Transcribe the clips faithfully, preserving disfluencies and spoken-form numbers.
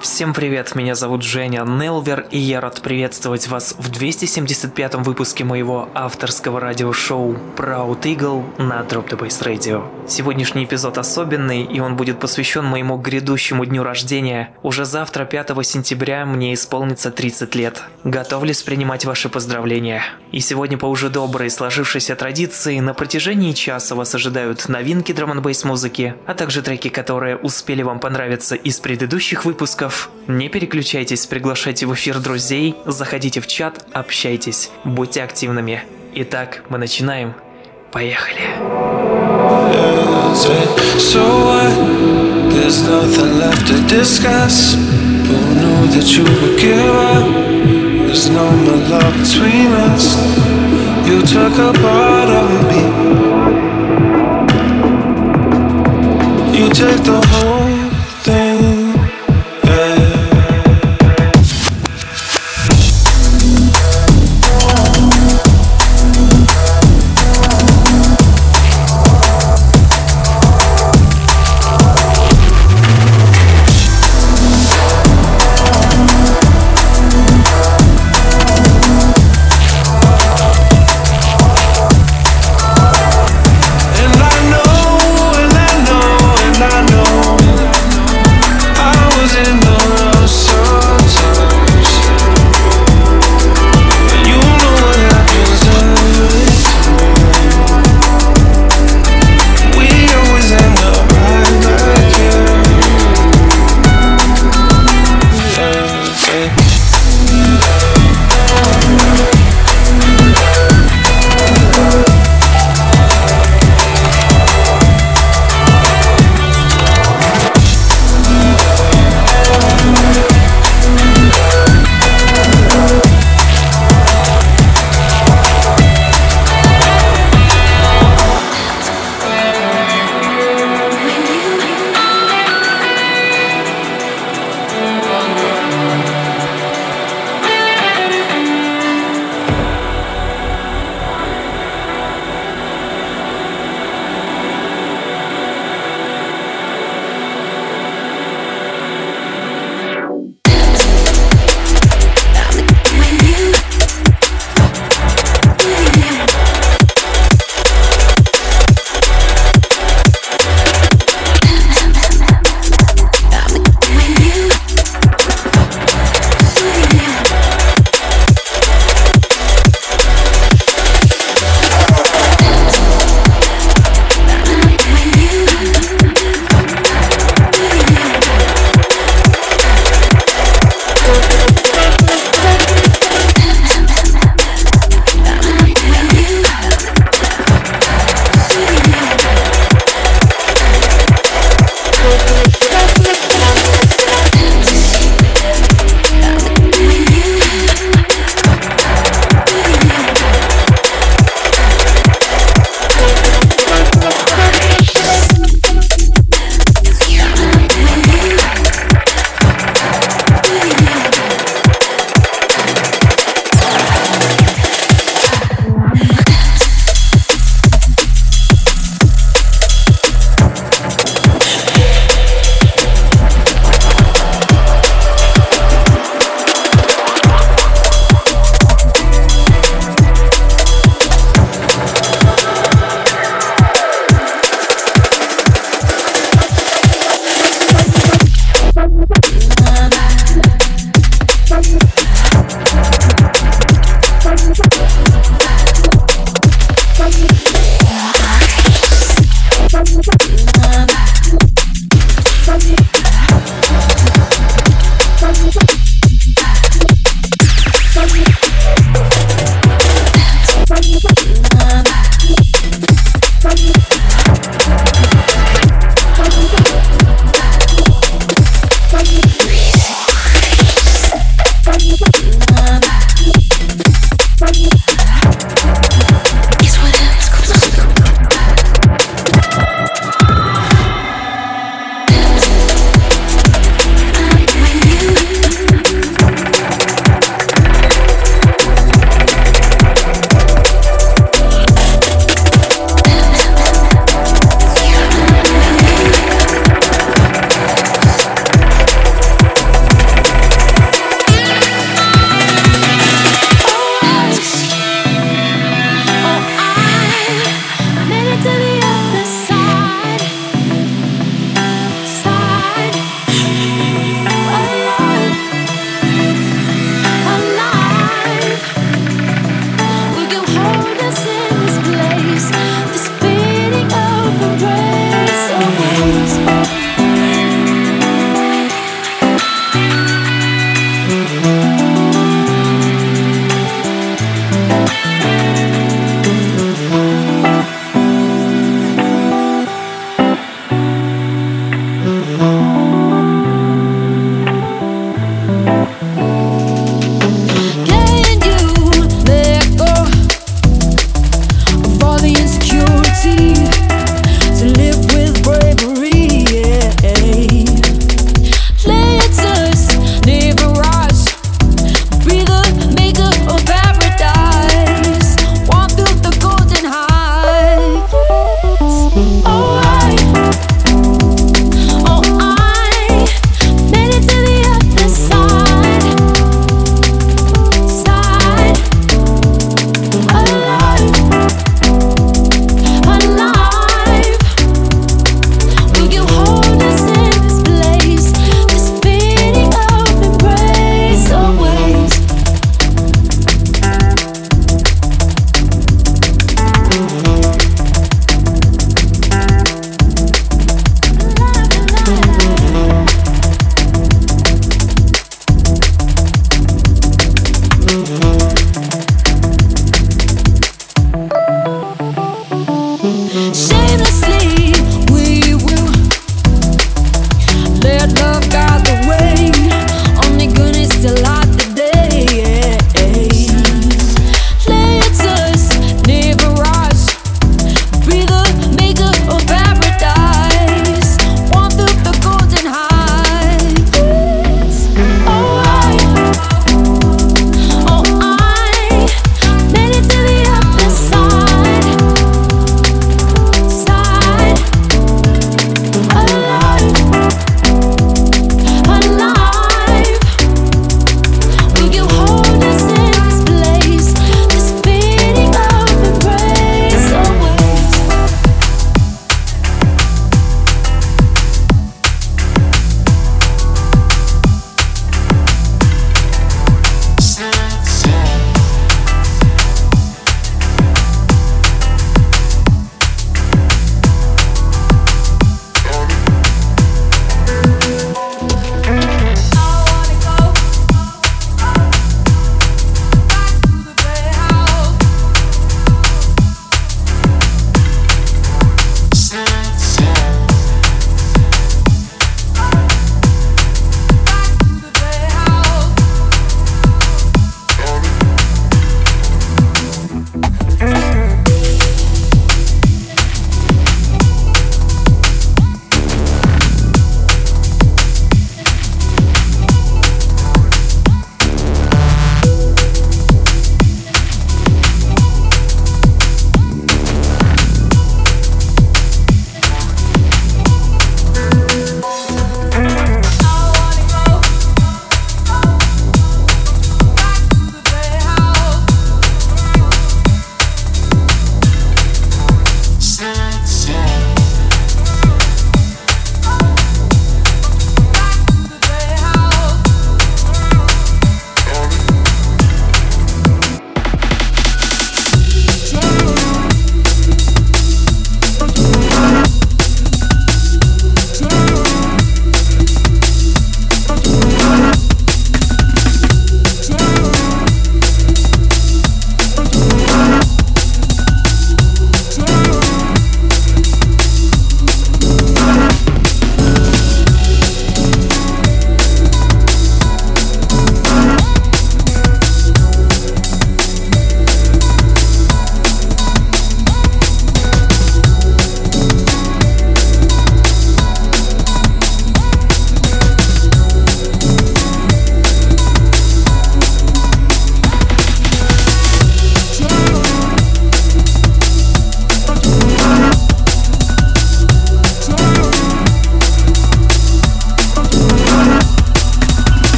Всем привет, меня зовут Женя Нелвер, и я рад приветствовать вас в двести семьдесят пятом выпуске моего авторского радиошоу Proud Eagle на Drop The Bass Radio. Сегодняшний эпизод особенный, и он будет посвящен моему грядущему дню рождения. Уже завтра, пятого сентября, мне исполнится тридцать лет. Готовлюсь принимать ваши поздравления. И сегодня по уже доброй сложившейся традиции на протяжении часа вас ожидают новинки драм-н-бейс-музыки, а также треки, которые успели вам понравиться из предыдущих выпусков. Не переключайтесь, приглашайте в эфир друзей, заходите в чат, общайтесь, будьте активными. Итак, мы начинаем. Поехали.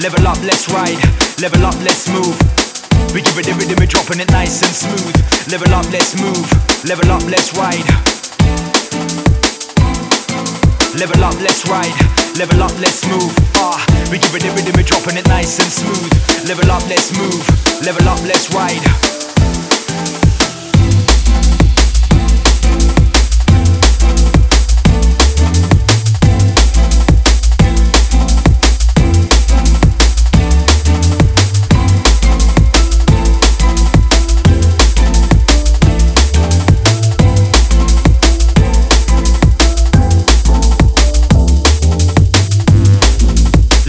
Level up, let's ride. Level up, let's move. We give it the rhythm, we're dropping it nice and smooth. Level up, let's move. Level up, let's ride. Level up, let's ride. Level up, let's move. Ah, we give it the rhythm, we're dropping it nice and smooth. Level up, let's move. Level up, let's ride.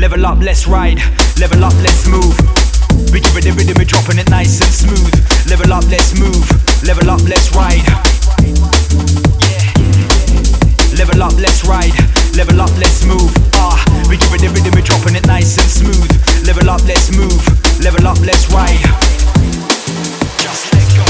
Level up, let's ride. Level up, let's move. We give it the rhythm, we're dropping it nice and smooth. Level up, let's move. Level up, let's ride. Level up, let's ride. Level up, let's move. Ah, we give it the rhythm, we're dropping it nice and smooth. Level up, let's move. Level up, let's ride. Just let go.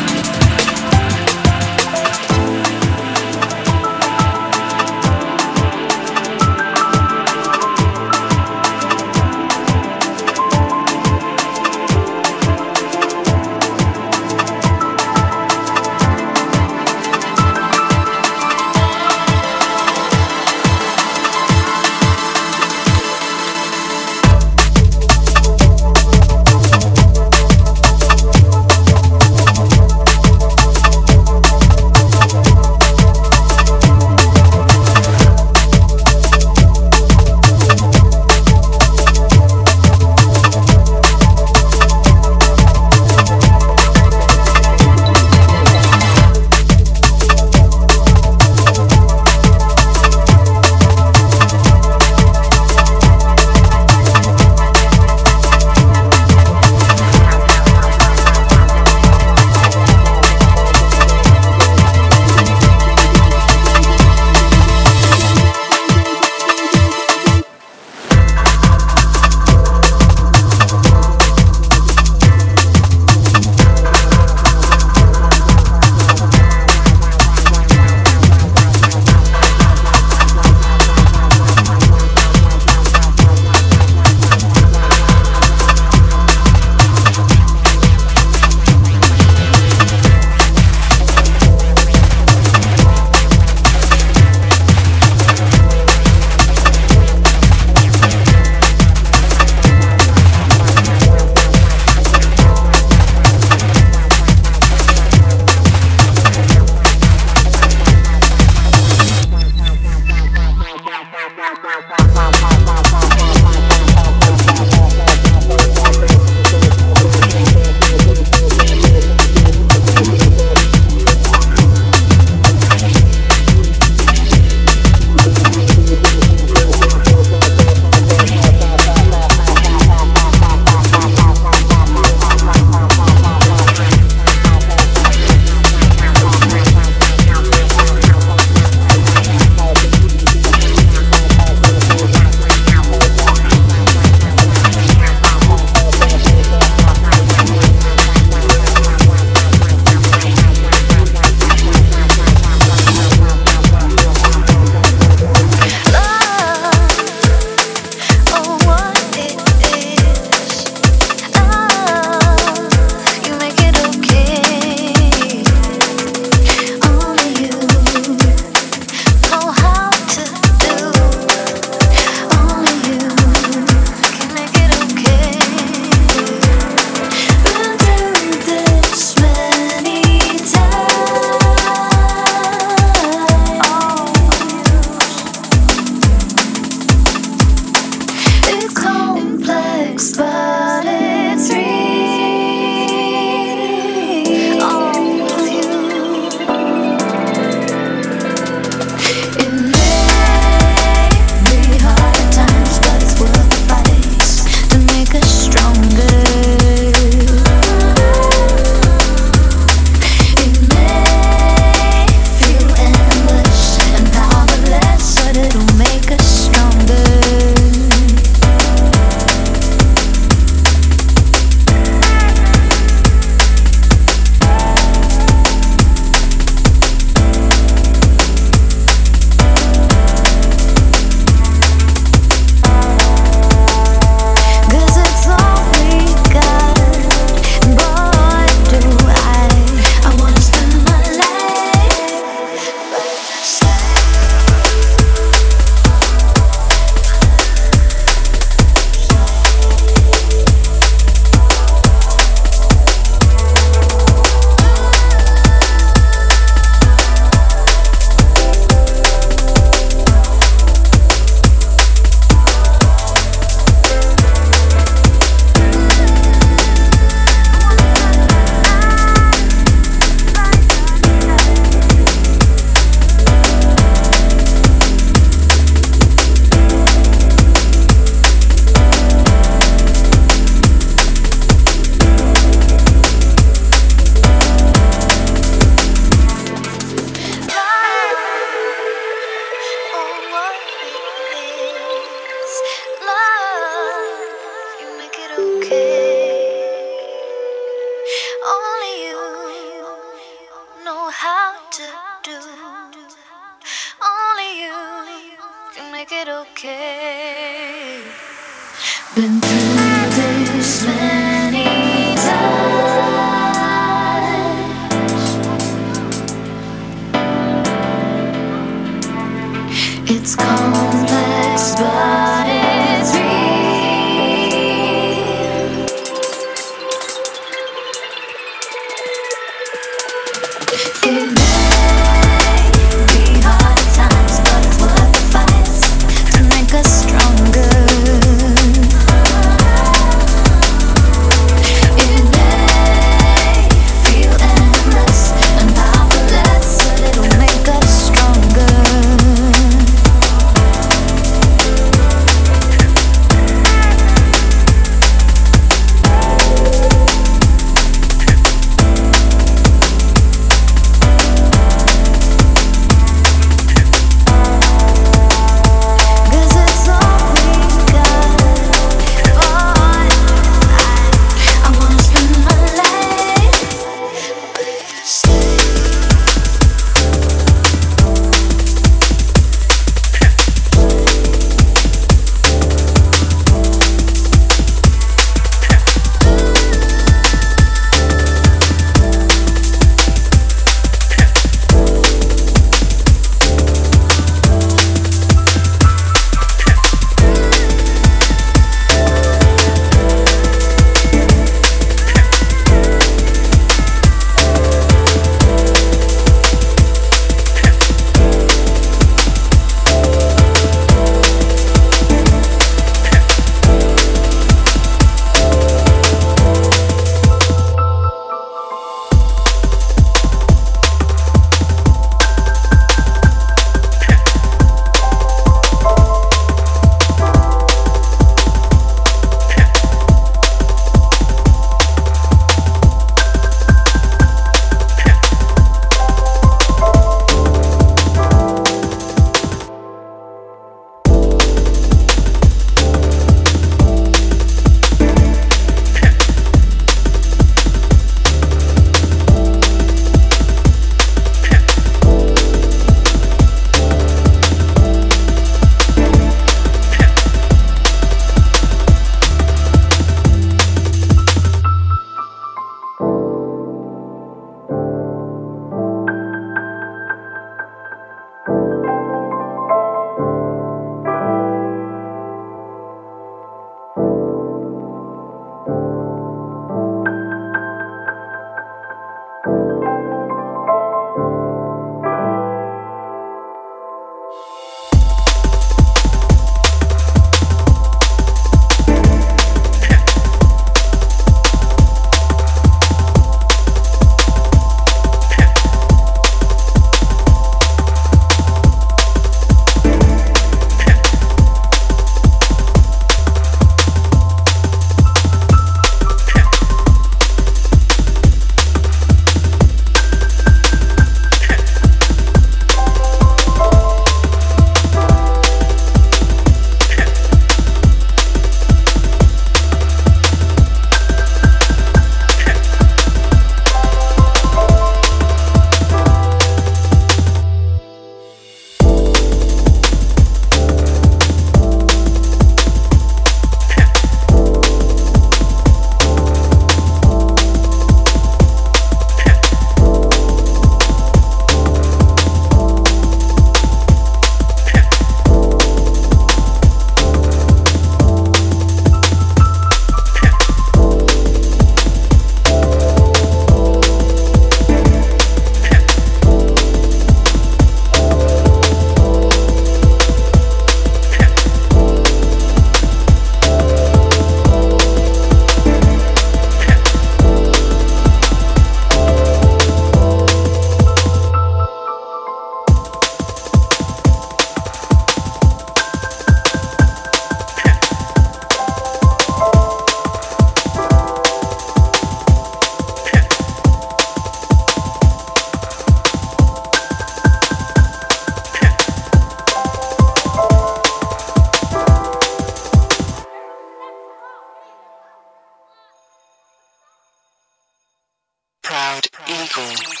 Eagle.